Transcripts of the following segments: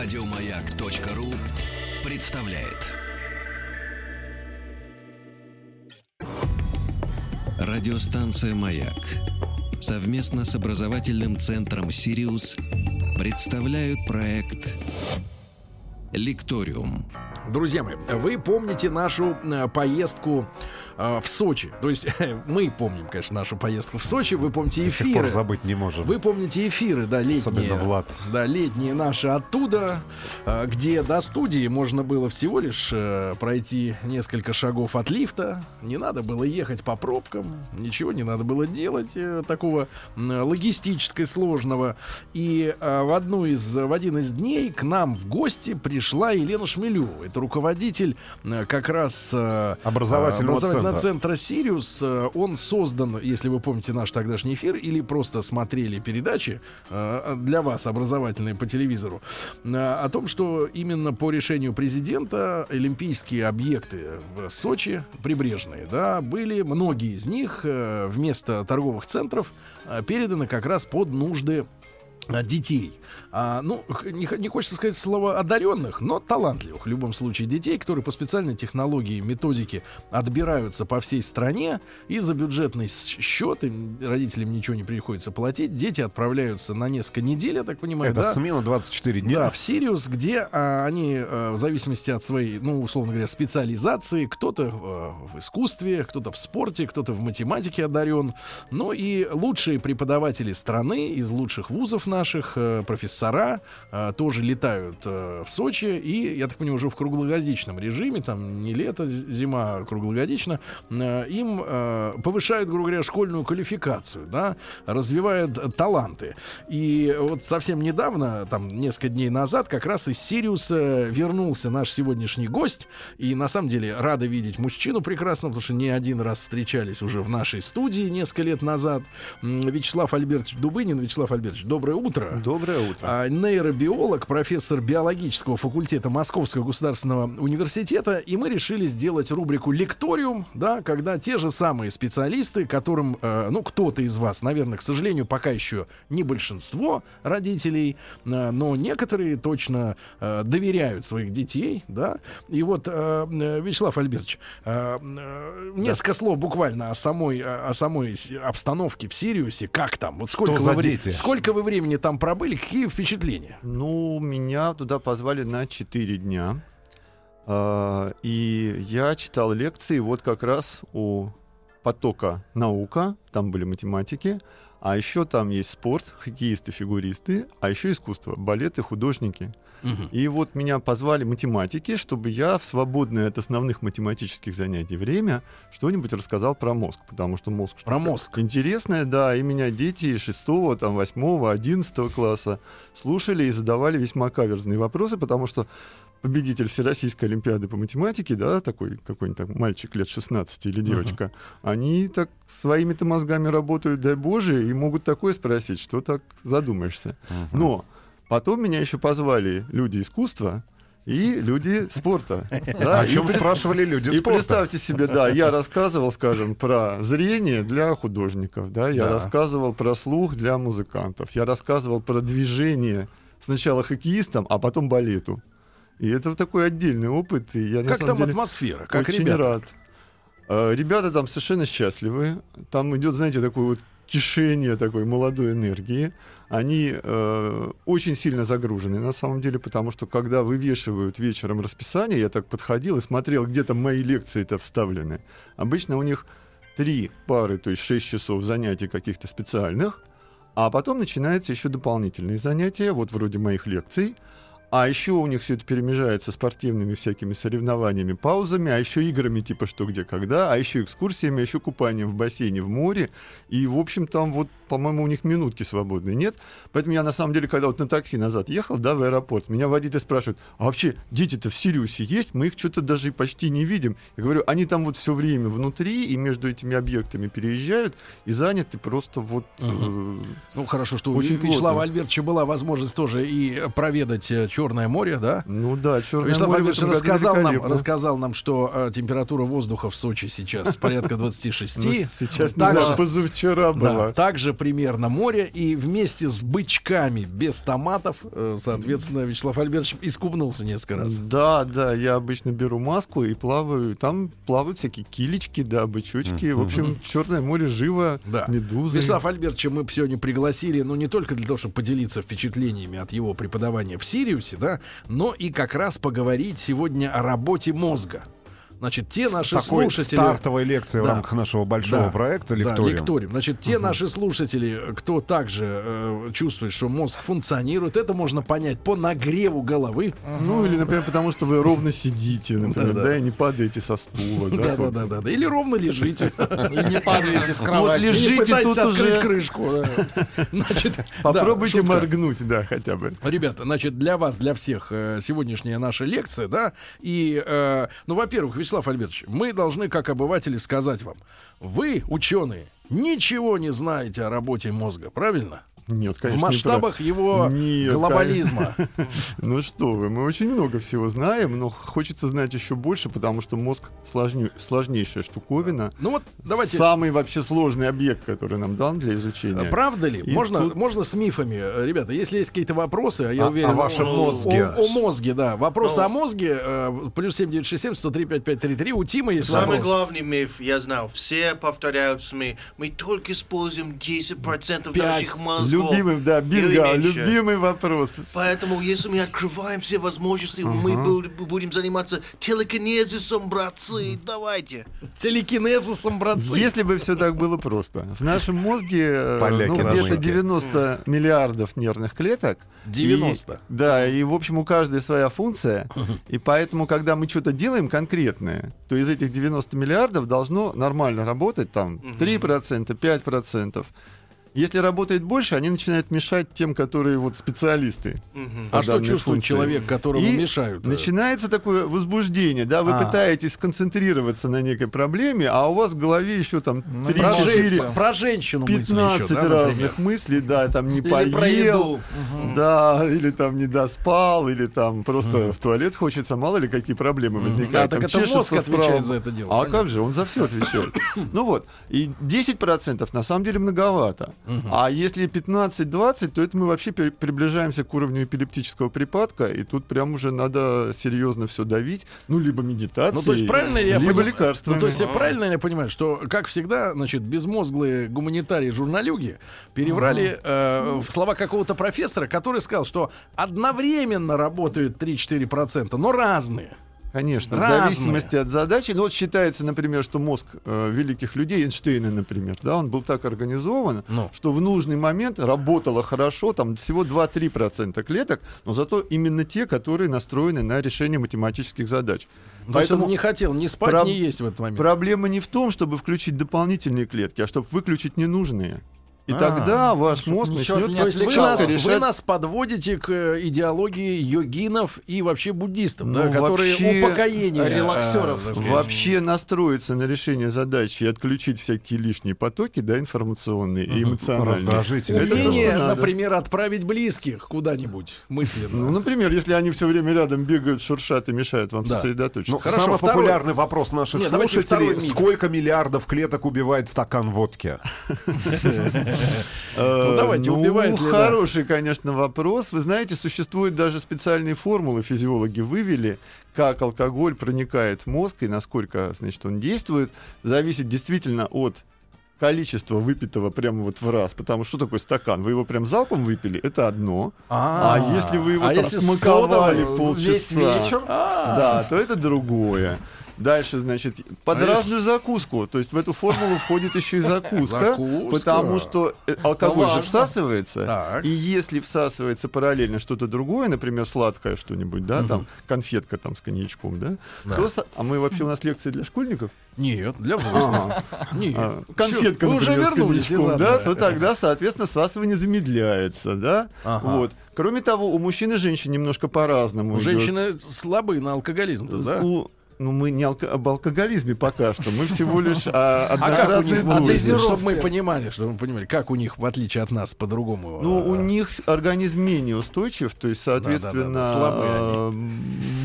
Радиомаяк.ру представляет. Радиостанция «Маяк» совместно с образовательным центром «Сириус» представляют проект «Лекториум». Друзья мои, вы помните нашу поездку в Сочи. То есть мы помним, конечно, нашу поездку в Сочи. Вы помните эфиры. До сих пор забыть не можем. Вы помните эфиры, да, летние. Особенно Влад. Да, летние наши оттуда, где до студии можно было всего лишь пройти несколько шагов от лифта. Не надо было ехать по пробкам. Ничего не надо было делать такого логистически сложного. И в один из дней к нам в гости пришла Елена Шмелева. Это руководитель как раз образовательного центра «Sirius». Он создан, если вы помните наш тогдашний эфир или просто смотрели передачи для вас образовательные по телевизору, о том, что именно по решению президента олимпийские объекты в Сочи, прибрежные, да, были многие из них вместо торговых центров переданы как раз под нужды детей. Не хочется сказать слово одаренных, но талантливых в любом случае детей, которые по специальной технологии, методике отбираются по всей стране, и за бюджетный счет им, родителям, ничего не приходится платить. Дети отправляются на несколько недель, я так понимаю. Это да? Смена 24 дня. Да, в Sirius, где они в зависимости от своей, условно говоря, специализации, кто-то в искусстве, кто-то в спорте, кто-то в математике одарен. Ну и лучшие преподаватели страны из лучших вузов наших, профессора тоже летают в Сочи, и, я так понимаю, уже в круглогодичном режиме, там не лето, зима, круглогодично, им повышают, грубо говоря, школьную квалификацию, да, развивают таланты. И вот совсем недавно, там несколько дней назад, как раз из Сириуса вернулся наш сегодняшний гость, и на самом деле рада видеть мужчину прекрасного, потому что не один раз встречались уже в нашей студии несколько лет назад. Вячеслав Альбертович Дубынин. Вячеслав Альбертович, доброе утро. Доброе утро. Нейробиолог, профессор биологического факультета Московского государственного университета. И мы решили сделать рубрику «Лекториум», да, когда те же самые специалисты, которым, кто-то из вас, наверное, к сожалению, пока еще не большинство родителей, но некоторые точно доверяют своих детей, да. И вот, Вячеслав Альбертович, несколько слов буквально о самой обстановке в Сириусе. Как там? Вот сколько вы времени там пробыли? Какие впечатления? Меня туда позвали на 4 дня. И я читал лекции вот как раз у потока наука. Там были математики. А еще там есть спорт, хоккеисты, фигуристы. А еще искусство, балеты, художники. Угу. И вот меня позвали математики, чтобы я в свободное от основных математических занятий время что-нибудь рассказал про мозг, потому что мозг интересное, да, и меня дети 6-го, 8-го, 11-го класса слушали и задавали весьма каверзные вопросы, потому что победитель Всероссийской олимпиады по математике, да, такой какой-нибудь там мальчик лет 16 или девочка, они так своими-то мозгами работают, дай Боже, и могут такое спросить, что так задумаешься. Но потом меня еще позвали люди искусства и люди спорта. Да? О чем спрашивали люди спорта? И представьте себе, да, я рассказывал, скажем, про зрение для художников, да, я рассказывал про слух для музыкантов, я рассказывал про движение сначала хоккеистам, а потом балету. И это такой отдельный опыт. И я, как на самом деле, атмосфера? Как очень ребята? Рад. Ребята там совершенно счастливы. Там идет, знаете, такой вот кишение такой молодой энергии. Они очень сильно загружены, на самом деле, потому что, когда вывешивают вечером расписание, я так подходил и смотрел, где там мои лекции-то вставлены. Обычно у них 3 пары, то есть 6 часов занятий каких-то специальных, а потом начинаются еще дополнительные занятия, вот вроде моих лекций. А еще у них все это перемежается спортивными всякими соревнованиями, паузами, а еще играми типа «Что, где, когда», а еще экскурсиями, а еще купанием в бассейне, в море. И, в общем, там вот, по-моему, у них минутки свободные нет. Поэтому я, на самом деле, когда вот на такси назад ехал, да, в аэропорт, меня водитель спрашивает: а вообще дети-то в Сириусе есть? Мы их что-то даже почти не видим. Я говорю, они там вот все время внутри и между этими объектами переезжают и заняты просто вот... хорошо, что у Вячеслава Альбертовича была возможность тоже и проведать... Черное море, да? Черное море. Вячеслав Альбертович рассказал нам, что температура воздуха в Сочи сейчас порядка 26. Сейчас позавчера была. Также примерно моря, и вместе с бычками без томатов, соответственно, Вячеслав Альбертович искупнулся несколько раз. Да, да, я обычно беру маску и плаваю, там плавают всякие килечки, да, бычочки, в общем, Черное море живо, да. Медузы. Вячеслав Альбертович мы сегодня пригласили, ну, не только для того, чтобы поделиться впечатлениями от его преподавания в Сириусе, да, но и как раз поговорить сегодня о работе мозга. Значит, те наши слушатели... Стартовая лекция, да, в рамках нашего большого проекта «Лекториум». Да, «Лекториум». Значит, те наши слушатели, кто также чувствует, что мозг функционирует, это можно понять по нагреву головы. Ну, или, например, потому что вы ровно сидите, например, да, и не падаете со стула. Да-да-да. Или ровно лежите. И не падаете с кровати. Вот лежите тут уже... крышку. Попробуйте моргнуть, да, хотя бы. Ребята, значит, для вас, для всех сегодняшняя наша лекция, да, и, ну, во-первых, Вячеслав Альбертович, мы должны, как обыватели, сказать вам: вы, ученые, ничего не знаете о работе мозга, правильно? Нет, конечно. В масштабах его глобализма. Ну что вы, мы очень много всего знаем, но хочется знать еще больше, потому что мозг сложнейшая штуковина. Ну вот давайте. Самый вообще сложный объект, который нам дан для изучения. Правда ли? Можно с мифами. Ребята, если есть какие-то вопросы, я уверен, о вашем мозге. О мозге, да. Вопросы о мозге. Плюс 7967-103-5533. У Тима есть вопрос. Самый главный миф, я знал. Все повторяют в СМИ. Мы только используем 10% наших мозгов. Любимый, да, бинго, любимый вопрос. Поэтому, если мы открываем все возможности, мы будем заниматься телекинезисом, братцы. Давайте. Телекинезисом, братцы. Если бы все так было просто. В нашем мозге где-то 90 миллиардов нервных клеток. 90? И, в общем, у каждой своя функция. И поэтому, когда мы что-то делаем конкретное, то из этих 90 миллиардов должно нормально работать там 3%, 5%. Если работает больше, они начинают мешать тем, которые вот специалисты. А что чувствует человек, которому мешают? Начинается такое возбуждение, да, вы пытаетесь сконцентрироваться на некой проблеме, а у вас в голове еще там 3-4, про женщину 15 разных мыслей, да, там не поел, да, или там не доспал, или там просто в туалет хочется, мало ли какие проблемы возникают. Так это мозг отвечает за это дело. А как же, он за все отвечает. Ну вот, и 10% на самом деле многовато. А если 15-20, то это мы вообще приближаемся к уровню эпилептического припадка, и тут прям уже надо серьезно все давить, ну, либо медитацией, либо лекарствами. Ну, то есть, правильно я понимаю, что, как всегда, значит, безмозглые гуманитарии-журналюги переврали в слова какого-то профессора, который сказал, что одновременно работают 3-4%, но разные. Конечно, в зависимости от задачи. Но вот считается, например, что мозг великих людей, Эйнштейна, например, да, он был так организован, что в нужный момент работало хорошо, там всего 2-3% клеток, но зато именно те, которые настроены на решение математических задач. Поэтому он не хотел ни спать, ни есть в этот момент. Проблема не в том, чтобы включить дополнительные клетки, а чтобы выключить ненужные. И тогда ваш мозг начнет... То есть вы нас подводите к идеологии йогинов и вообще буддистов, ну, да, которые упокоение релаксеров. Вообще настроиться на решение задачи и отключить всякие лишние потоки, да, информационные и эмоциональные. Умение, например, отправить близких куда-нибудь мысленно. Ну, например, если они все время рядом бегают, шуршат и мешают вам сосредоточиться. Ну, хорошо, самый популярный вопрос наших слушателей. Сколько миллиардов клеток убивает стакан водки? Ну, давайте, убивает ли, хороший, конечно, вопрос. Вы знаете, существуют даже специальные формулы, физиологи вывели, как алкоголь проникает в мозг и насколько, значит, он действует. Зависит действительно от количество выпитого прямо вот в раз. Потому что такое стакан? Вы его прям залпом выпили, это одно. А если вы его там смаковали полчаса, да, то это другое. Дальше, значит, под разную закуску. То есть в эту формулу входит еще и закуска. Потому что алкоголь же всасывается. И если всасывается параллельно что-то другое, например, сладкое что-нибудь, да, там конфетка там с коньячком, да, то... А мы вообще, у нас лекции для школьников? Нет, для взрослых. Конфетка, например, с коньячком, да, то тогда, соответственно, всасывание замедляется, да. Вот. Кроме того, у мужчин и женщин немножко по-разному. Женщины слабы на алкоголизм, да? Ну, мы не об алкоголизме пока что, мы всего лишь однократные дозы. Чтобы мы понимали, как у них, в отличие от нас, по-другому. Ну, у них организм менее устойчив, то есть, соответственно,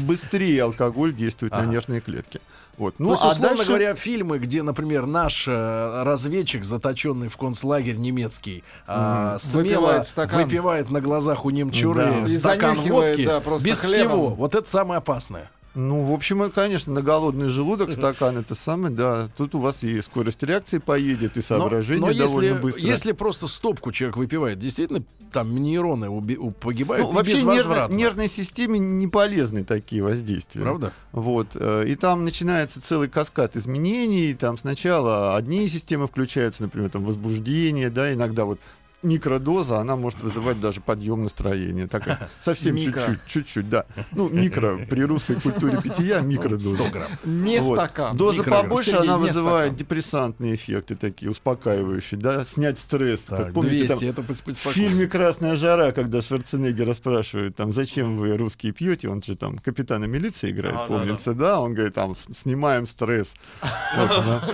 быстрее алкоголь действует на нервные клетки. Вот. Ну, то есть, условно говоря, фильмы, где, например, наш разведчик, заточенный в концлагерь немецкий, смело выпивает на глазах у немчуры стакан водки без всего. Вот это самое опасное. Ну, в общем, конечно, на голодный желудок стакан это самое, да. Тут у вас и скорость реакции поедет, и соображение довольно быстро. Если просто стопку человек выпивает, действительно, там нейроны погибают. Ну, вообще нервной системе не полезны такие воздействия. Правда? Вот. И там начинается целый каскад изменений. Там сначала одни системы включаются, например, там возбуждение, да, иногда вот. Микродоза, она может вызывать даже подъем настроения. Так, совсем чуть-чуть, да. Ну, микро, при русской культуре питья микродоза. 100 грамм. Не стакан. Доза побольше, она вызывает депрессантные эффекты такие, успокаивающие, да, снять стресс. Помните, там в фильме «Красная жара», когда Шварценеггера спрашивают, там, зачем вы, русские, пьете? Он же там капитана милиции играет, помнится, да? Он говорит, там, снимаем стресс.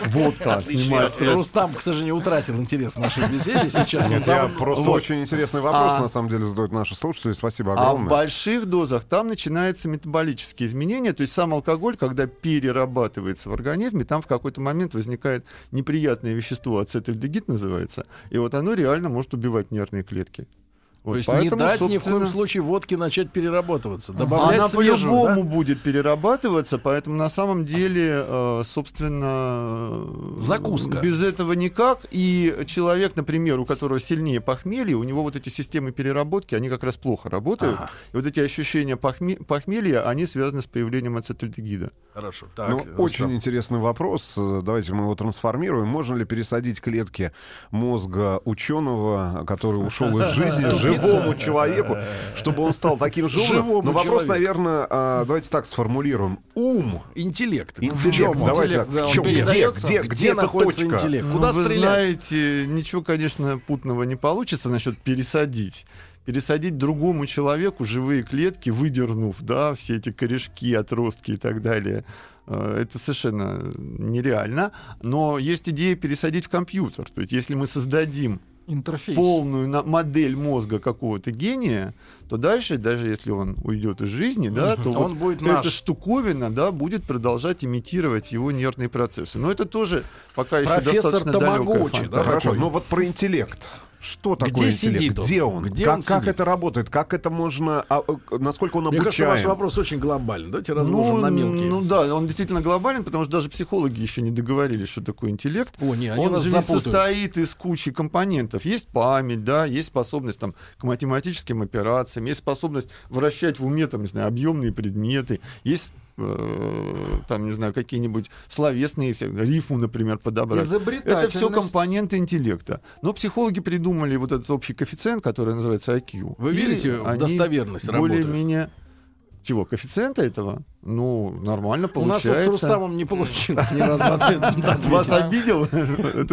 Водка снимает стресс. Рустам, к сожалению, утратил интерес нашей беседе сейчас. Просто очень интересный вопрос, на самом деле, задают наши слушатели. Спасибо огромное. А в больших дозах там начинаются метаболические изменения. То есть сам алкоголь, когда перерабатывается в организме, там в какой-то момент возникает неприятное вещество, ацетальдегид называется, и вот оно реально может убивать нервные клетки. Вот, то есть поэтому, не дать ни в коем случае водке начать перерабатываться. Добавлять она свежую, по-любому будет перерабатываться, поэтому на самом деле, собственно, закуска. Без этого никак. И человек, например, у которого сильнее похмелье, у него вот эти системы переработки, они как раз плохо работают. Ага. И вот эти ощущения похмелья, они связаны с появлением ацетальдегида. Хорошо. Так, ну, очень интересный вопрос. Давайте мы его трансформируем. Можно ли пересадить клетки мозга ученого, который ушел из жизни, живому человеку, чтобы он стал таким живым? Но вопрос, наверное, давайте так сформулируем. Ум, интеллект. Давайте где находится интеллект? Куда стрелять? Вы знаете, ничего, конечно, путного не получится насчет пересадить. Пересадить другому человеку живые клетки, выдернув, да, все эти корешки, отростки и так далее, это совершенно нереально. Но есть идея пересадить в компьютер. То есть если мы создадим интерфейс, полную модель мозга какого-то гения, то дальше, даже если он уйдет из жизни, да, то вот будет эта штуковина, да, будет продолжать имитировать его нервные процессы. Но это тоже пока еще достаточно далекая фантазия. Да, хорошо, но вот про интеллект. Что такое интеллект? Где он? Как это работает? Как это можно? Насколько он обучаем? Мне кажется, ваш вопрос очень глобален. Давайте разложим на мелкие. Ну да, он действительно глобален, потому что даже психологи еще не договорились, что такое интеллект. Он же состоит из кучи компонентов. Есть память, да, есть способность там, к математическим операциям, есть способность вращать в уме там, не знаю, объемные предметы, есть там, не знаю, какие-нибудь словесные, рифму, например, подобрать. Это все компоненты интеллекта. Но психологи придумали вот этот общий коэффициент, который называется IQ. Вы верите в достоверность работы? Более-менее... Чего, коэффициента этого? Ну, нормально получается. У нас вот с Рустамом не получилось ни разу ответ. Вас обидел?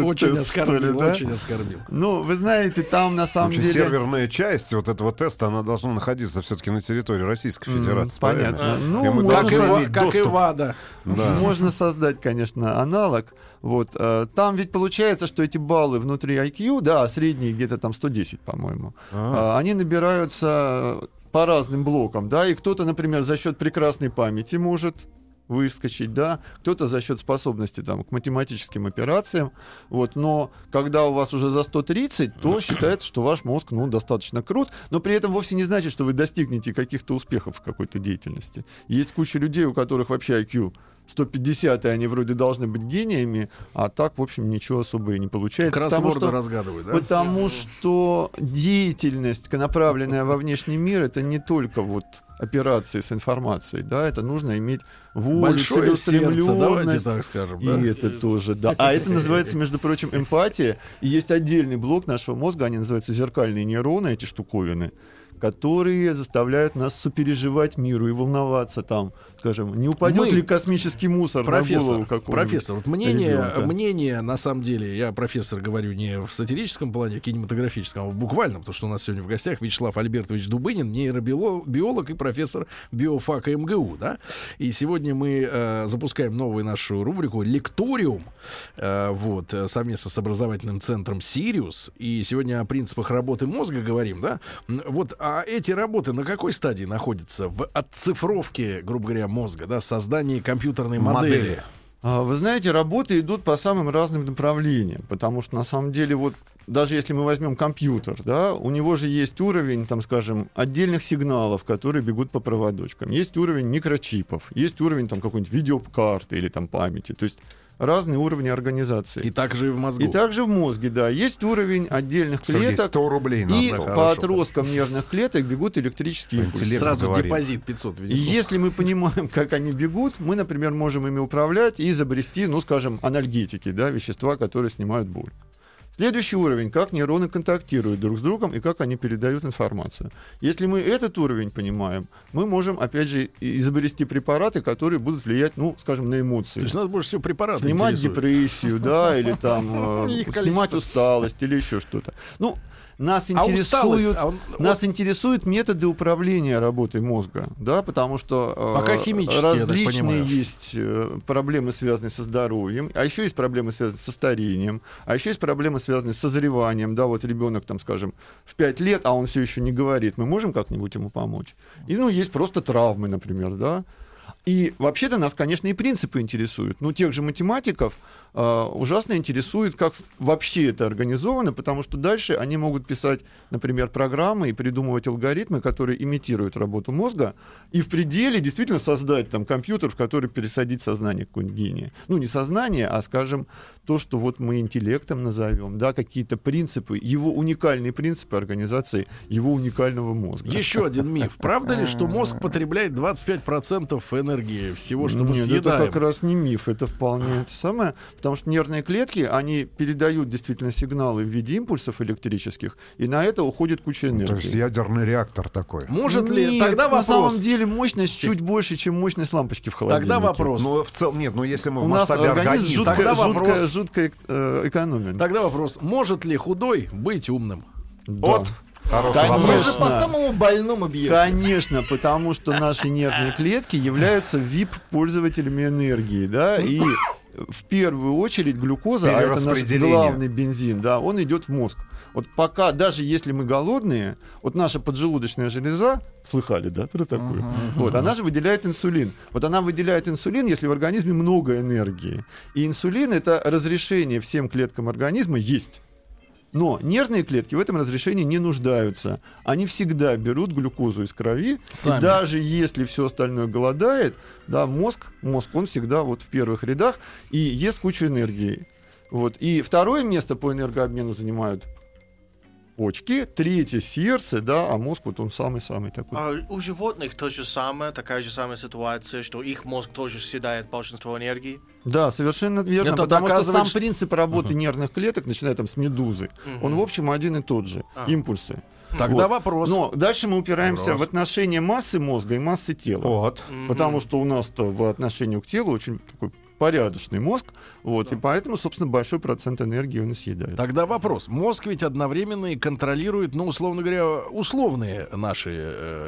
Очень оскорбил, очень оскорбил. Ну, вы знаете, там на самом деле... Серверная часть вот этого теста, она должна находиться все-таки на территории Российской Федерации. Понятно. Ну, как и ВАДА. Можно создать, конечно, аналог. Вот. Там ведь получается, что эти баллы внутри IQ, да, средние где-то там 110, по-моему, они набираются... по разным блокам, да, и кто-то, например, за счет прекрасной памяти может выскочить, да, кто-то за счет способности там, к математическим операциям, вот, но когда у вас уже за 130, то считается, что ваш мозг, ну, достаточно крут, но при этом вовсе не значит, что вы достигнете каких-то успехов в какой-то деятельности. Есть куча людей, у которых вообще IQ 150, и они вроде должны быть гениями, а так, в общем, ничего особо и не получается. Кроссворды разгадывают, да? Потому что деятельность, направленная во внешний мир, это не только вот операции с информацией, да, это нужно иметь волю, целеустремленность. Давайте так скажем, да? И это тоже, да. А это называется, между прочим, эмпатия. И есть отдельный блок нашего мозга, они называются зеркальные нейроны, эти штуковины, которые заставляют нас сопереживать миру и волноваться там. скажем, не упадет ли космический мусор на голову какого-нибудь? Профессор, вот мнение, на самом деле, я профессор говорю не в сатирическом плане, а кинематографическом, а в буквальном, потому что у нас сегодня в гостях Вячеслав Альбертович Дубынин, нейробиолог и профессор биофака МГУ, да? И сегодня мы запускаем новую нашу рубрику «Лекториум», вот, совместно с образовательным центром «Sirius», и сегодня о принципах работы мозга говорим, да? Вот, а эти работы на какой стадии находятся? В отцифровке, грубо говоря, мозга, да, создании компьютерной модели. Вы знаете, работы идут по самым разным направлениям, потому что на самом деле вот даже если мы возьмем компьютер, да, у него же есть уровень, там, скажем, отдельных сигналов, которые бегут по проводочкам, есть уровень микрочипов, есть уровень там какой-нибудь видеокарты или там памяти, то есть разные уровни организации. И также и в мозгу. И также в мозге, да. Есть уровень отдельных клеток. 100 рублей надо, и хорошо, по отросткам нервных клеток бегут электрические импульсы. Сразу депозит 500. И если мы понимаем, как они бегут, мы, например, можем ими управлять и изобрести, ну, скажем, анальгетики, да, вещества, которые снимают боль. Следующий уровень, как нейроны контактируют друг с другом и как они передают информацию. Если мы этот уровень понимаем, мы можем, опять же, изобрести препараты, которые будут влиять, ну, скажем, на эмоции. То есть нас больше всего препараты снимать интересуют. Депрессию, да, или там снимать усталость, или еще что-то. Ну, нас интересуют методы управления работой мозга, да, потому что пока химические, различные есть проблемы, связанные со здоровьем, а еще есть проблемы, связанные со старением, а еще есть проблемы, связанные с созреванием, да, вот ребенок там, скажем, в 5 лет, а он все еще не говорит, мы можем как-нибудь ему помочь? И, ну, есть просто травмы, например, да. И вообще-то нас, конечно, и принципы интересуют. Ну, тех же математиков ужасно интересует, как вообще это организовано, потому что дальше они могут писать, например, программы и придумывать алгоритмы, которые имитируют работу мозга, и в пределе действительно создать там компьютер, в который пересадить сознание какого-нибудь гения. Ну, не сознание, а, скажем, то, что вот мы интеллектом назовем, да, какие-то принципы, его уникальные принципы организации его уникального мозга. Еще один миф. Правда ли, что мозг потребляет 25% энергии? Всего, что мы съедаем. Это как раз не миф, это вполне то самое, потому что нервные клетки, они передают действительно сигналы в виде импульсов электрических, и на это уходит куча энергии. То есть ядерный реактор такой. Может ли? Нет, тогда вопрос. На самом деле мощность чуть больше, чем мощность лампочки в холодильнике. Тогда вопрос. Но в целом нет, но если мы в масштабе организма, тогда вопрос жуткая экономия. Тогда вопрос: может ли худой быть умным? Да. От Конечно, по самому больному бьет. Конечно, потому что наши нервные клетки являются VIP-пользователями энергии, да, и в первую очередь глюкоза, а это наш главный бензин, да, он идет в мозг. Вот пока, даже если мы голодные, вот наша поджелудочная железа, слыхали, да, про такую, вот, она же выделяет инсулин. Вот она выделяет инсулин, если в организме много энергии. И инсулин — это разрешение всем клеткам организма есть. Но нервные клетки в этом разрешении не нуждаются. Они всегда берут глюкозу из крови. Сами. И даже если все остальное голодает, да, мозг, он всегда вот в первых рядах и ест кучу энергии. Вот. И второе место по энергообмену занимают почки, третье — сердце, да, а мозг вот он самый-самый такой. А у животных то же самое, такая же самая ситуация, что их мозг тоже съедает большинство энергии? Да, совершенно верно, это потому доказывает... что сам принцип работы нервных клеток, начиная там с медузы, он, в общем, один и тот же, импульсы. Тогда вот. Вопрос. Но дальше мы упираемся в отношение массы мозга и массы тела. Вот. Потому что у нас-то в отношении к телу очень такой порядочный мозг, вот, да. И поэтому, собственно, большой процент энергии он съедает. Тогда вопрос. Мозг ведь одновременно и контролирует, ну, условно говоря, условные наши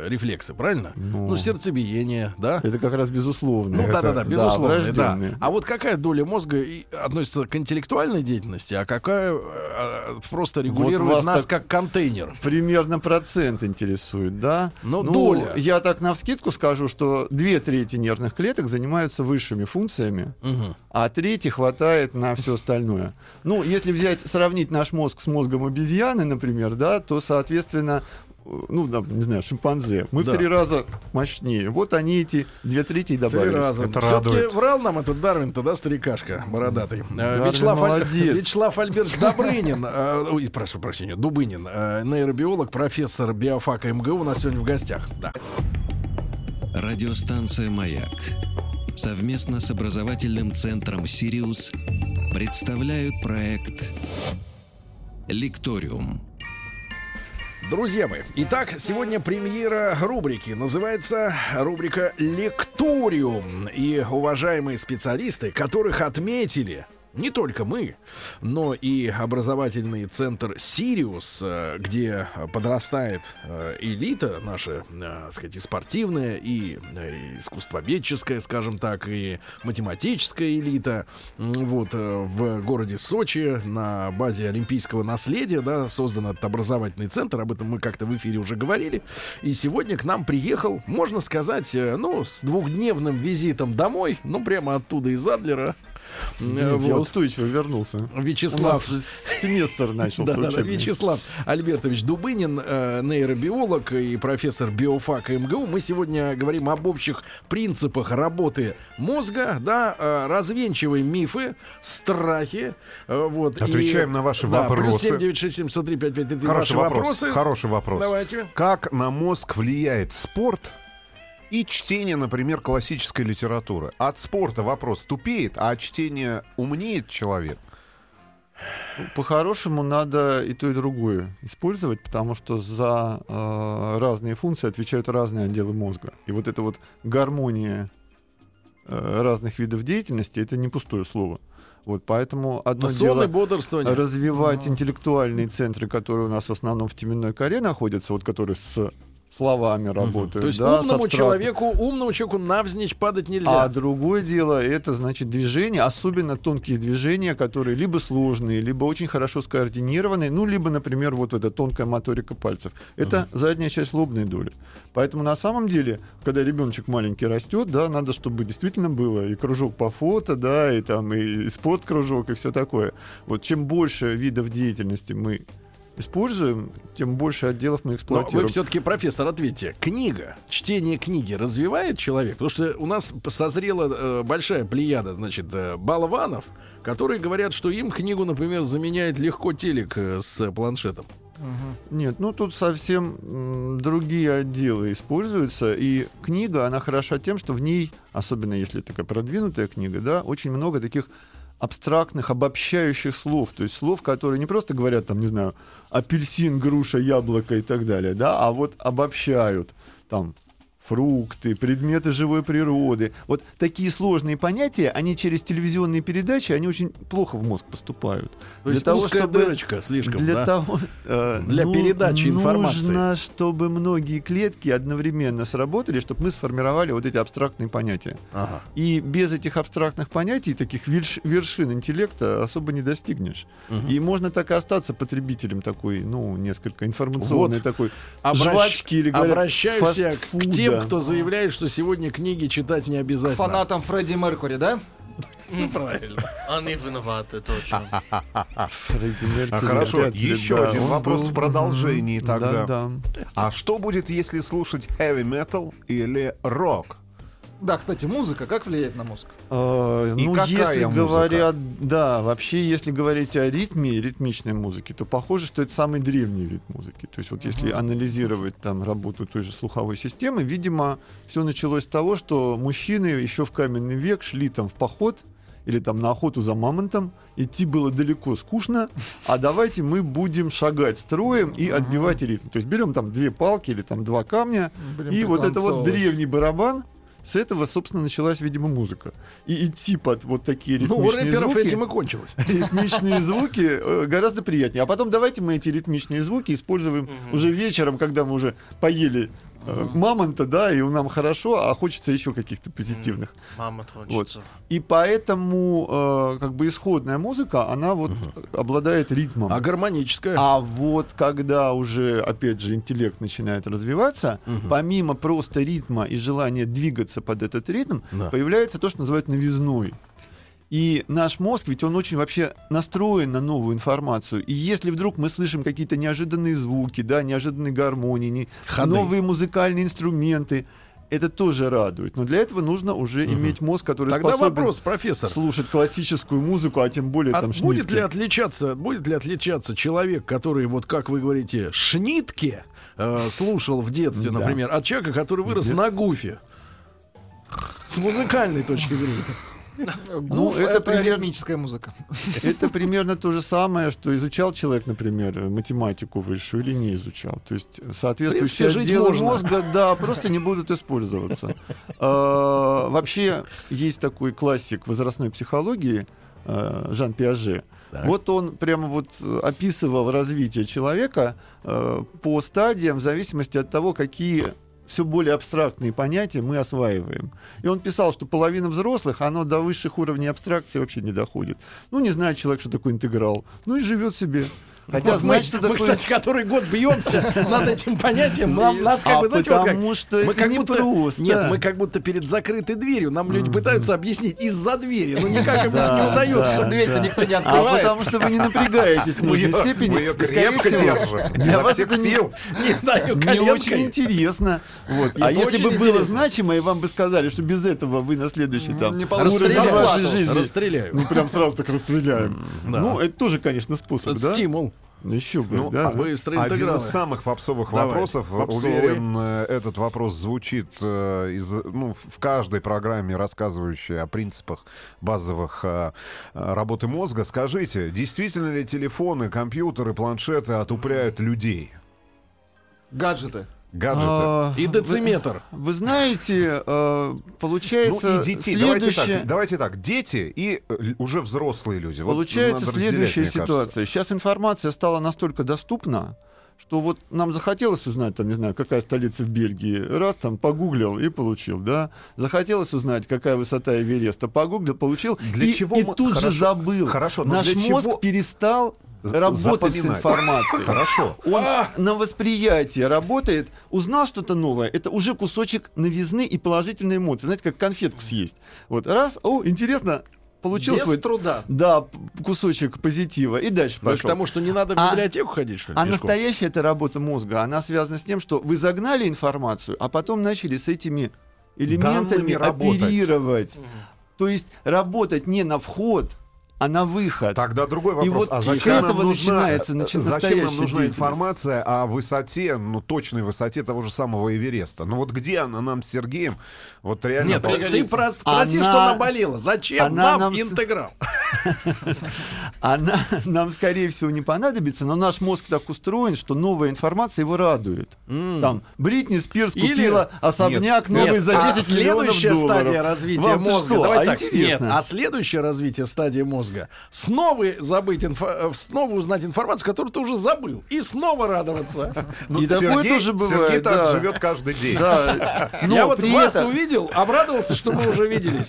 рефлексы, правильно? Ну, сердцебиение, да? Это как раз безусловно. Ну, да-да-да, безусловно, да. А вот какая доля мозга относится к интеллектуальной деятельности, а какая просто регулирует вот нас как контейнер? Примерно процент интересует, да? Но доля. Я так навскидку скажу, что 2/3 нервных клеток занимаются высшими функциями, а третий хватает на все остальное. Ну, если сравнить наш мозг с мозгом обезьяны, например, да, то, соответственно, ну, не знаю, шимпанзе. Мы в 3 раза мощнее. Вот они эти 2/3 и добавились. 3 раза. Это радует. Все-таки врал нам этот Дарвин-то, да, старикашка бородатый. Вячеслав Альбертович Дубынин, прошу прощения, Дубынин, нейробиолог, профессор биофака МГУ у нас сегодня в гостях. Да. Радиостанция «Маяк» совместно с образовательным центром «Сириус» представляют проект «Лекториум». Друзья мои, итак, сегодня премьера рубрики. Называется рубрика «Лекториум». И уважаемые специалисты, которых отметили не только мы, но и образовательный центр «Sirius», где подрастает элита наша, так сказать, и спортивная, и искусствоведческая, скажем так, и математическая элита. Вот в городе Сочи на базе олимпийского наследия, да, создан этот образовательный центр. Об этом мы как-то в эфире уже говорили. И сегодня к нам приехал, можно сказать, ну, с двухдневным визитом домой, ну, прямо оттуда из Адлера. Вот. Я устойчиво вернулся. Вячеслав. У нас семестр начался. Да, Вячеслав Альбертович Дубынин, нейробиолог и профессор биофака МГУ. Мы сегодня говорим об общих принципах работы мозга, да, развенчиваем мифы, страхи. Вот, отвечаем и, на ваши вопросы. +7 967 103 553. Хороший вопрос. Хороший вопрос. Давайте. Как на мозг влияет спорт и чтение, например, классической литературы? От спорта вопрос тупеет, а от чтения умнеет человек? По-хорошему надо и то, и другое использовать, потому что за разные функции отвечают разные отделы мозга. И вот эта вот гармония разных видов деятельности — это не пустое слово. Вот, поэтому одно дело развивать интеллектуальные центры, которые у нас в основном в теменной коре находятся, вот которые с словами работают. То есть да, умному человеку навзничь падать нельзя. А другое дело, это значит движения, особенно тонкие движения, которые либо сложные, либо очень хорошо скоординированные, ну, либо, например, вот эта тонкая моторика пальцев. Это задняя часть лобной доли. Поэтому на самом деле, когда ребеночек маленький растет, да, надо, чтобы действительно было и кружок по фото, да, и там и спорт-кружок, и все такое. Вот чем больше видов деятельности мы используем, тем больше отделов мы эксплуатируем. Но вы все-таки, профессор, ответьте. Книга, чтение книги развивает человека? Потому что у нас созрела большая плеяда, значит, болванов, которые говорят, что им книгу, например, заменяет легко телек с планшетом. Нет, ну тут совсем другие отделы используются. И книга, она хороша тем, что в ней, особенно если такая продвинутая книга, да, очень много таких абстрактных, обобщающих слов, то есть слов, которые не просто говорят, там, не знаю, апельсин, груша, яблоко и так далее, да, а вот обобщают, там, фрукты, предметы живой природы. Вот такие сложные понятия, они через телевизионные передачи, они очень плохо в мозг поступают. То есть узкая дырочка слишком, да? Для передачи информации. Нужно, чтобы многие клетки одновременно сработали, чтобы мы сформировали вот эти абстрактные понятия. Ага. И без этих абстрактных понятий, таких вершин интеллекта особо не достигнешь. Угу. И можно так и остаться потребителем такой, ну, несколько информационной вот такой жвачки или, говорят, обращаюсь к тем, кто заявляет, что сегодня книги читать не обязательно. К фанатам Фредди Меркьюри, да? Правильно. Они виноваты, точно. Фредди Меркьюри. Хорошо, еще один вопрос в продолжении тогда. А что будет, если слушать heavy metal или рок? Да, кстати, музыка как влияет на мозг? Ну, если говорят, да, вообще, если говорить о ритме и ритмичной музыке, то похоже, что это самый древний вид музыки. То есть вот если анализировать там работу той же слуховой системы, видимо, все началось с того, что мужчины еще в каменный век шли там в поход или там на охоту за мамонтом, идти было далеко, скучно, а давайте мы будем шагать строем и отбивать ритм. То есть берем там две палки или там два камня, и вот это вот древний барабан. С этого, собственно, началась, видимо, музыка. И типа вот такие ритмичные звуки... Ну, у рэперов этим и кончилось. Ритмичные звуки гораздо приятнее. А потом давайте мы эти ритмичные звуки используем уже вечером, когда мы уже поели мамонта, да, и нам хорошо, а хочется еще каких-то позитивных. Мамонт хочется. Вот. И поэтому как бы исходная музыка, она вот обладает ритмом. А гармоническая? А вот когда уже, опять же, интеллект начинает развиваться, помимо просто ритма и желания двигаться под этот ритм, появляется то, что называют новизной. И наш мозг, ведь он очень вообще настроен на новую информацию. И если вдруг мы слышим какие-то неожиданные звуки, да, неожиданные гармонии, новые музыкальные инструменты, это тоже радует. Но для этого нужно уже иметь мозг, который тогда способен слушать классическую музыку, а тем более там Шнитке. Будет ли отличаться человек, который, вот как вы говорите, Шнитке слушал в детстве, например, от человека, который вырос на Гуфе? С музыкальной точки зрения. Ну, это ритмическая музыка. Это примерно то же самое, что изучал человек, например, математику высшую или не изучал. То есть соответствующие отделы мозга, да, просто не будут использоваться. Вообще есть такой классик возрастной психологии Жан-Пиаже. Так. Вот он прямо вот описывал развитие человека по стадиям в зависимости от того, какие все более абстрактные понятия мы осваиваем. И он писал, что половина взрослых, оно до высших уровней абстракции вообще не доходит. Ну, не знает человек, что такое интеграл. Ну и живет себе. Хотя вот знать, что мы, такое... кстати, который год бьемся над этим понятием, нас как бы... Потому что это непросто. Нет, мы как будто перед закрытой дверью. Нам люди пытаются объяснить из-за двери. Ну, никак им не удается. Дверь-то никто не открывает. А потому что вы не напрягаетесь в нужной степени. Мы ее крепко держим. Для вас это не очень интересно. А если бы было значимо, и вам бы сказали, что без этого вы на следующий там... Расстреляю. Расстреляю. Ну, прям сразу так расстреляем. Ну, это тоже, конечно, способ, да? Стимул. Еще бы, ну, да. Один из самых попсовых вопросов. Попсовый. Уверен, этот вопрос звучит в каждой программе, рассказывающей о принципах базовых работы мозга. Скажите, действительно ли телефоны, компьютеры, планшеты отупляют людей? Гаджеты. И дециметр. Вы знаете, получается, ну, и детей. Следующее... Давайте так, дети и уже взрослые люди. Получается вот следующая ситуация. Сейчас информация стала настолько доступна, что вот нам захотелось узнать, там, не знаю, какая столица в Бельгии, раз там погуглил и получил, да. Захотелось узнать, какая высота Эвереста, погуглил, получил, тут же забыл. Хорошо, наш мозг перестал работать с информацией. Хорошо. Он на восприятии работает, узнал что-то новое, это уже кусочек новизны и положительной эмоции. Знаете, как конфетку съесть. Вот раз, интересно, получил без свой труда. Да, кусочек позитива, и дальше пошел. Потому что не надо в библиотеку ходить, что ли? Настоящая эта работа мозга, она связана с тем, что вы загнали информацию, а потом начали с этими элементами оперировать. То есть работать не на вход, а на выход. Тогда другой вопрос. И вот зачем нам нужна информация о высоте, точной высоте того же самого Эвереста? Ну вот где она нам с Сергеем? Вот реально... Нет, ты спроси, что она болела. Зачем нам интеграл? Она нам, скорее всего, не понадобится, но наш мозг так устроен, что новая информация его радует. Там Бритни Спирс купила особняк новый за 10 миллионов долларов. Следующая стадия развития мозга. А следующее развитие стадии мозга снова узнать информацию, которую ты уже забыл, и снова радоваться. И такое тоже бывает. Сергей так живет каждый день. Я вот вас увидел, обрадовался, что мы уже виделись.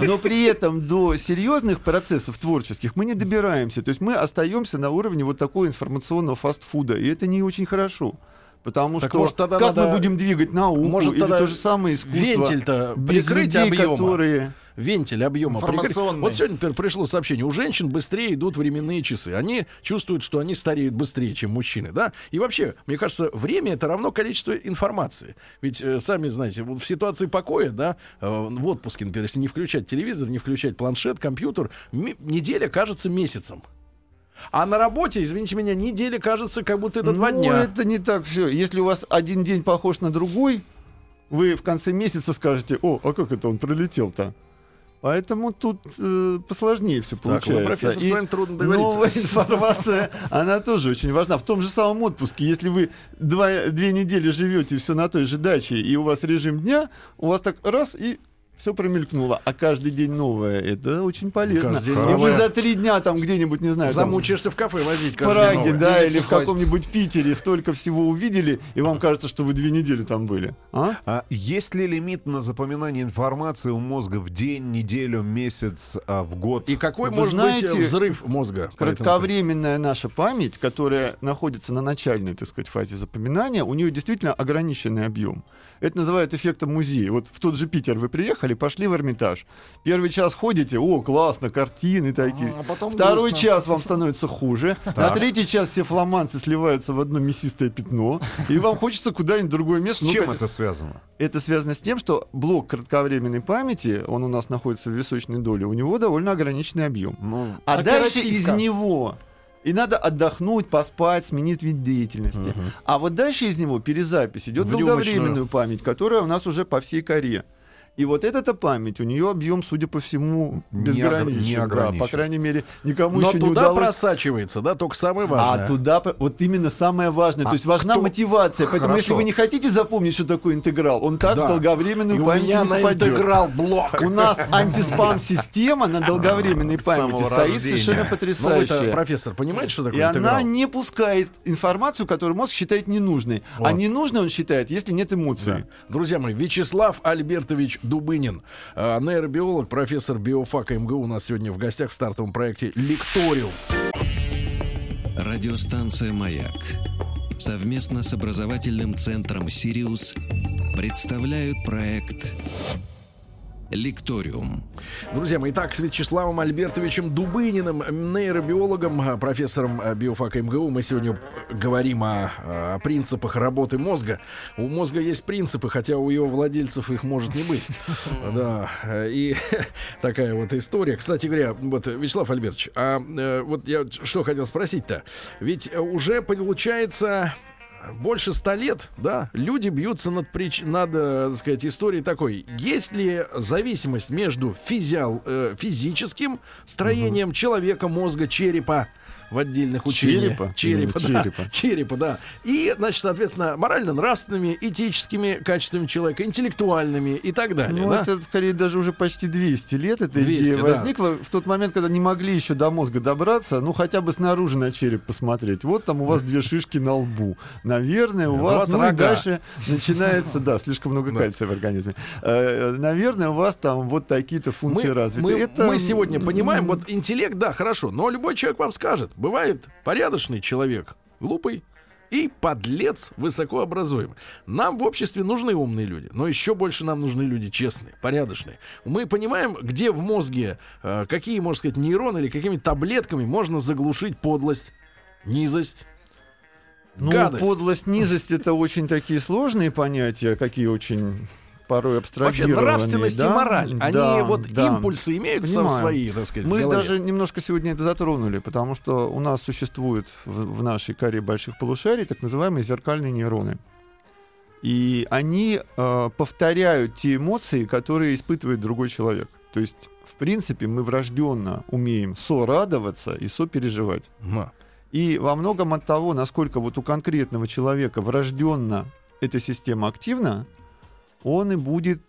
Но при этом до серьезных процессов творческих мы не добираемся. То есть мы остаемся на уровне вот такого информационного фастфуда, и это не очень хорошо. Потому что мы будем двигать науку или то же самое искусство без людей, которые... Вентиль объема. Вот сегодня, например, пришло сообщение. У женщин быстрее идут временные часы. Они чувствуют, что они стареют быстрее, чем мужчины, да? И вообще, мне кажется, время — это равно количество информации. Ведь, сами знаете, вот в ситуации покоя, да, в отпуске, например, если не включать телевизор, не включать планшет, компьютер, неделя кажется месяцем. А на работе, извините меня, неделя кажется, как будто это 2 дня. Ну, это не так все. Если у вас один день похож на другой, вы в конце месяца скажете: «О, а как это он пролетел-то?» Поэтому тут посложнее все получается. Так, профессор, с вами трудно договориться. Новая информация, она тоже очень важна. В том же самом отпуске, если вы 2 недели живете все на той же даче, и у вас режим дня, у вас так раз и... Все промелькнуло, а каждый день новое. Это очень полезно. И вы за 3 дня там где-нибудь, не знаю, замучаешься в кафе возить. В Праге, да, или в каком-нибудь Питере столько всего увидели, и вам кажется, что вы 2 недели там были. А есть ли лимит на запоминание информации у мозга в день, неделю, месяц, в год? И какой, может быть, взрыв мозга? Кратковременная наша память, которая находится на начальной, так сказать, фазе запоминания, у нее действительно ограниченный объем. Это называют эффектом музея. Вот в тот же Питер вы приехали, пошли в Эрмитаж. Первый час ходите, классно, картины такие. Второй час вам становится хуже. На 3-й час все фламандцы сливаются в одно мясистое пятно, и вам хочется куда-нибудь другое место. С чем это связано? Это связано с тем, что блок кратковременной памяти, он у нас находится в височной доле, у него довольно ограниченный объем. А дальше из него... И надо отдохнуть, поспать, сменить вид деятельности. А вот дальше из него перезапись идет в долговременную память, которая у нас уже по всей коре. И вот эта память, у нее объем, судя по всему, безграничен. Да, по крайней мере, никому еще не удалось. Но туда просачивается, да, только самое важное. А туда, вот именно самое важное. То есть важна мотивация. Поэтому, если вы не хотите запомнить, что такое интеграл, он так в долговременную память не попадет. Интеграл блок. У нас антиспам-система на долговременной памяти стоит совершенно потрясающая. Ну, профессор понимает, что такое интеграл? И она не пускает информацию, которую мозг считает ненужной. А ненужной он считает, если нет эмоций. Друзья мои, Вячеслав Альбертович Дубынин, нейробиолог, профессор биофака МГУ, у нас сегодня в гостях в стартовом проекте «Лекториум». Радиостанция «Маяк» совместно с образовательным центром «Сириус» представляют проект «Лекториум». Друзья мои, итак, с Вячеславом Альбертовичем Дубыниным, нейробиологом, профессором биофака МГУ, мы сегодня говорим о принципах работы мозга. У мозга есть принципы, хотя у его владельцев их может не быть. Да, и такая вот история. Кстати говоря, вот, Вячеслав Альбертович, вот я что хотел спросить-то. Ведь уже получается... Больше 100 лет, да, люди бьются над, так сказать, историей такой. Есть ли зависимость между физическим строением человека, мозга, черепа в отдельных учениях? Черепа. И, значит, соответственно, морально-нравственными, этическими качествами человека, интеллектуальными и так далее. Ну, да? Это, скорее, даже уже почти 200 лет эта идея возникла. Да. В тот момент, когда не могли еще до мозга добраться, ну, хотя бы снаружи на череп посмотреть. Вот там у вас 2 шишки на лбу. Наверное, у вас... Ну, и дальше начинается... Да, слишком много кальция в организме. Наверное, у вас там вот такие-то функции развиты. Мы сегодня понимаем, вот интеллект, да, хорошо, но любой человек вам скажет, бывает порядочный человек, глупый, и подлец высокообразуемый. Нам в обществе нужны умные люди, но еще больше нам нужны люди честные, порядочные. Мы понимаем, где в мозге, какие, можно сказать, нейроны или какими таблетками можно заглушить подлость, низость. Ну, гадость. Подлость, низость — это очень такие сложные понятия, какие очень... порой абстрагированные. Вообще нравственность и мораль. Они импульсы имеют свои, так сказать, мы даже немножко сегодня это затронули, потому что у нас существуют в нашей коре больших полушарий так называемые зеркальные нейроны. И они повторяют те эмоции, которые испытывает другой человек. То есть, в принципе, мы врожденно умеем сорадоваться и сопереживать. И во многом от того, насколько вот у конкретного человека врожденно эта система активна, он и будет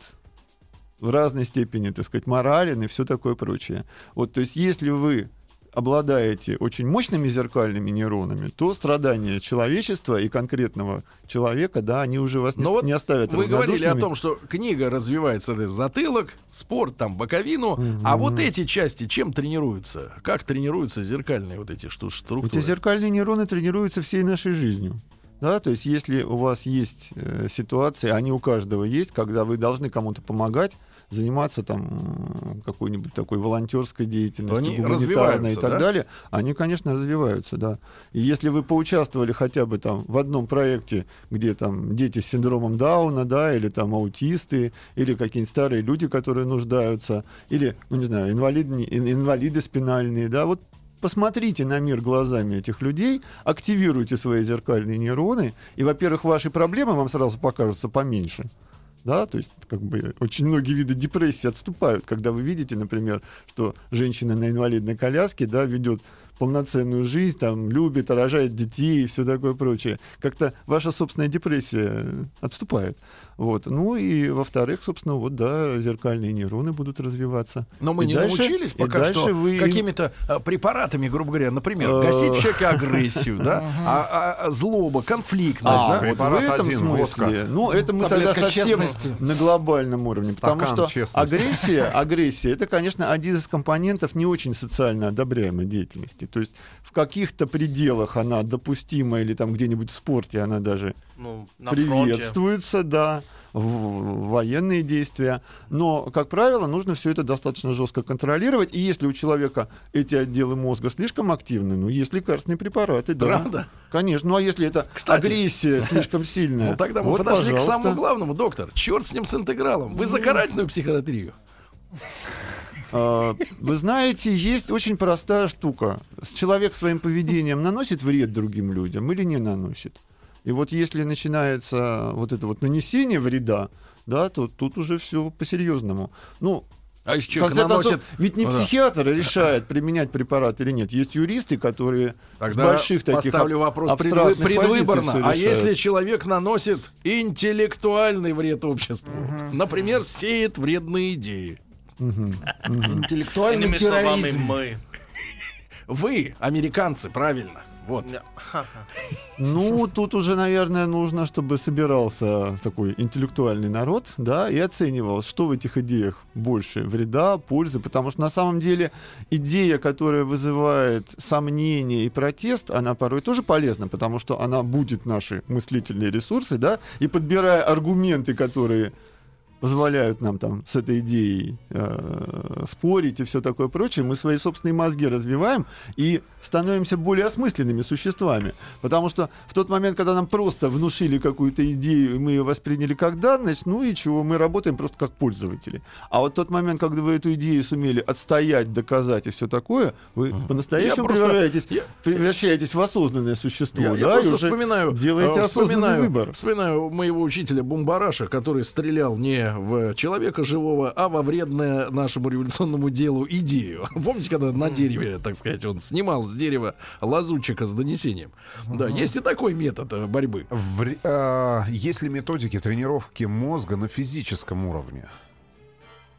в разной степени, так сказать, морален и все такое прочее. Вот, то есть, если вы обладаете очень мощными зеркальными нейронами, то страдания человечества и конкретного человека, да, они уже вас не оставят равнодушными. Вы говорили о том, что книга развивается, это затылок, спорт, там, боковину, а вот эти части чем тренируются? Как тренируются зеркальные вот эти структуры? Эти зеркальные нейроны тренируются всей нашей жизнью. Да, то есть если у вас есть ситуации, они у каждого есть, когда вы должны кому-то помогать, заниматься там какой-нибудь такой волонтерской деятельностью, они гуманитарной и так далее, они, конечно, развиваются, да. И если вы поучаствовали хотя бы там в одном проекте, где там дети с синдромом Дауна, да, или там аутисты, или какие-нибудь старые люди, которые нуждаются, или, ну не знаю, инвалиды спинальные, да, вот. Посмотрите на мир глазами этих людей, активируйте свои зеркальные нейроны, и, во-первых, ваши проблемы вам сразу покажутся поменьше. Да, то есть, как бы, очень многие виды депрессии отступают, когда вы видите, например, что женщина на инвалидной коляске, да, ведет полноценную жизнь, там, любит, рожает детей и все такое прочее. Как-то ваша собственная депрессия отступает. Вот. Ну и, во-вторых, собственно, вот, да, зеркальные нейроны будут развиваться. Но мы и не дальше, научились пока что вы... какими-то препаратами, грубо говоря, например, гасить в человеке агрессию, да, злоба, конфликтность. А, да? Вот в этом смысле. Ну, это мы тогда совсем на глобальном уровне. Потому что агрессия, это, конечно, один из компонентов не очень социально одобряемой деятельности. То есть в каких-то пределах она допустима, или там где-нибудь в спорте она даже приветствуется, да, в военные действия. Но, как правило, нужно все это достаточно жестко контролировать. И если у человека эти отделы мозга слишком активны, ну, есть лекарственные препараты, да. Правда? Конечно. Ну, а если это агрессия слишком сильная? Ну, тогда мы подошли к самому главному, доктор. Черт с ним, с интегралом. Вы за карательную психиатрию. Вы знаете, есть очень простая штука. Человек своим поведением наносит вред другим людям или не наносит? И вот если начинается вот это вот нанесение вреда, да, то тут уже все по-серьезному. Ну, а если человек наносит... Ведь не психиатр решает, применять препарат или нет. Есть юристы, которые тогда с больших таких абстрактных позиций. А если человек наносит интеллектуальный вред обществу? Угу. Например, сеет вредные идеи. Интеллектуальный терроризм. Вы, американцы, правильно. Вот. Ну, тут уже, наверное, нужно, чтобы собирался такой интеллектуальный народ, да, и оценивал, что в этих идеях больше вреда, пользы, потому что на самом деле идея, которая вызывает сомнение и протест, она порой тоже полезна, потому что она будет наши мыслительные ресурсы, да, и подбирая аргументы, которые позволяют нам там с этой идеей спорить и все такое прочее, мы свои собственные мозги развиваем и становимся более осмысленными существами. Потому что в тот момент, когда нам просто внушили какую-то идею, и мы ее восприняли как данность, ну и чего, мы работаем просто как пользователи. А вот тот момент, когда вы эту идею сумели отстоять, доказать и все такое, вы по-настоящему превращаетесь в осознанное существо. Делаете осознанный выбор. Вспоминаю моего учителя Бумбараша, который стрелял не в человека живого, а во вредное нашему революционному делу идею. Помните, когда на дереве, так сказать, он снимал с дерева лазутчика с донесением? Да, есть и такой метод борьбы. Есть ли методики тренировки мозга на физическом уровне?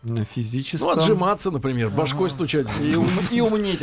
На физическом. Ну, отжиматься, например, башкой стучать. И умнеть.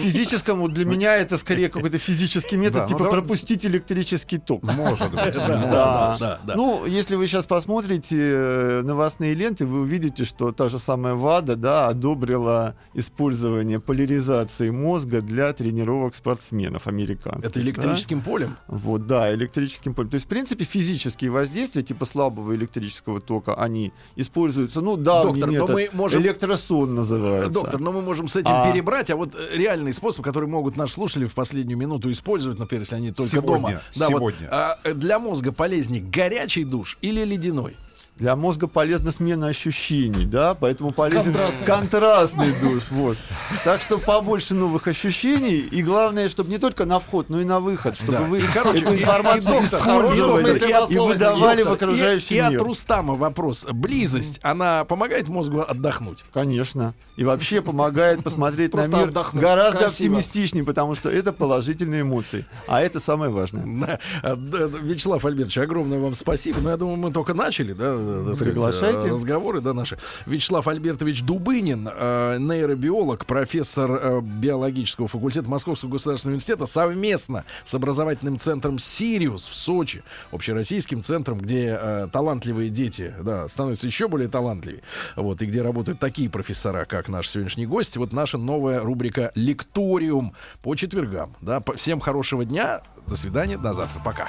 Физическому для меня это скорее какой-то физический метод, типа пропустить электрический ток. Может быть. Да. Ну, если вы сейчас посмотрите новостные ленты, вы увидите, что та же самая ВАДА, да, одобрила использование поляризации мозга для тренировок спортсменов американцев. Это электрическим полем? Вот, да, электрическим полем. То есть, в принципе, физические воздействия, типа слабого электрического тока, они используются, ну, да, доктор, но мы можем... Электросон называется. Доктор, но мы можем с этим перебрать. А вот реальный способ, который могут наши слушатели в последнюю минуту использовать, например, если они только дома. Да, сегодня. Вот, для мозга полезнее горячий душ или ледяной? Для мозга полезна смена ощущений, да, поэтому полезен контрастный душ. Вот. Так что побольше новых ощущений, и главное, чтобы не только на вход, но и на выход, чтобы вы эту информацию использовали и выдавали в окружающий мир. И от Рустама вопрос. Близость, она помогает мозгу отдохнуть? Конечно. И вообще помогает посмотреть на мир гораздо оптимистичнее, потому что это положительные эмоции. А это самое важное. Вячеслав Альбертович, огромное вам спасибо. Но я думаю, мы только начали, да? Приглашайте. Разговоры, да, наши. Вячеслав Альбертович Дубынин, нейробиолог, профессор биологического факультета Московского государственного университета, совместно с образовательным центром «Sirius» в Сочи, общероссийским центром, где талантливые дети, да, становятся еще более талантливее, вот, и где работают такие профессора, как наш сегодняшний гость. Вот наша новая рубрика «Лекториум» по четвергам. Да. Всем хорошего дня, до свидания, до завтра, пока.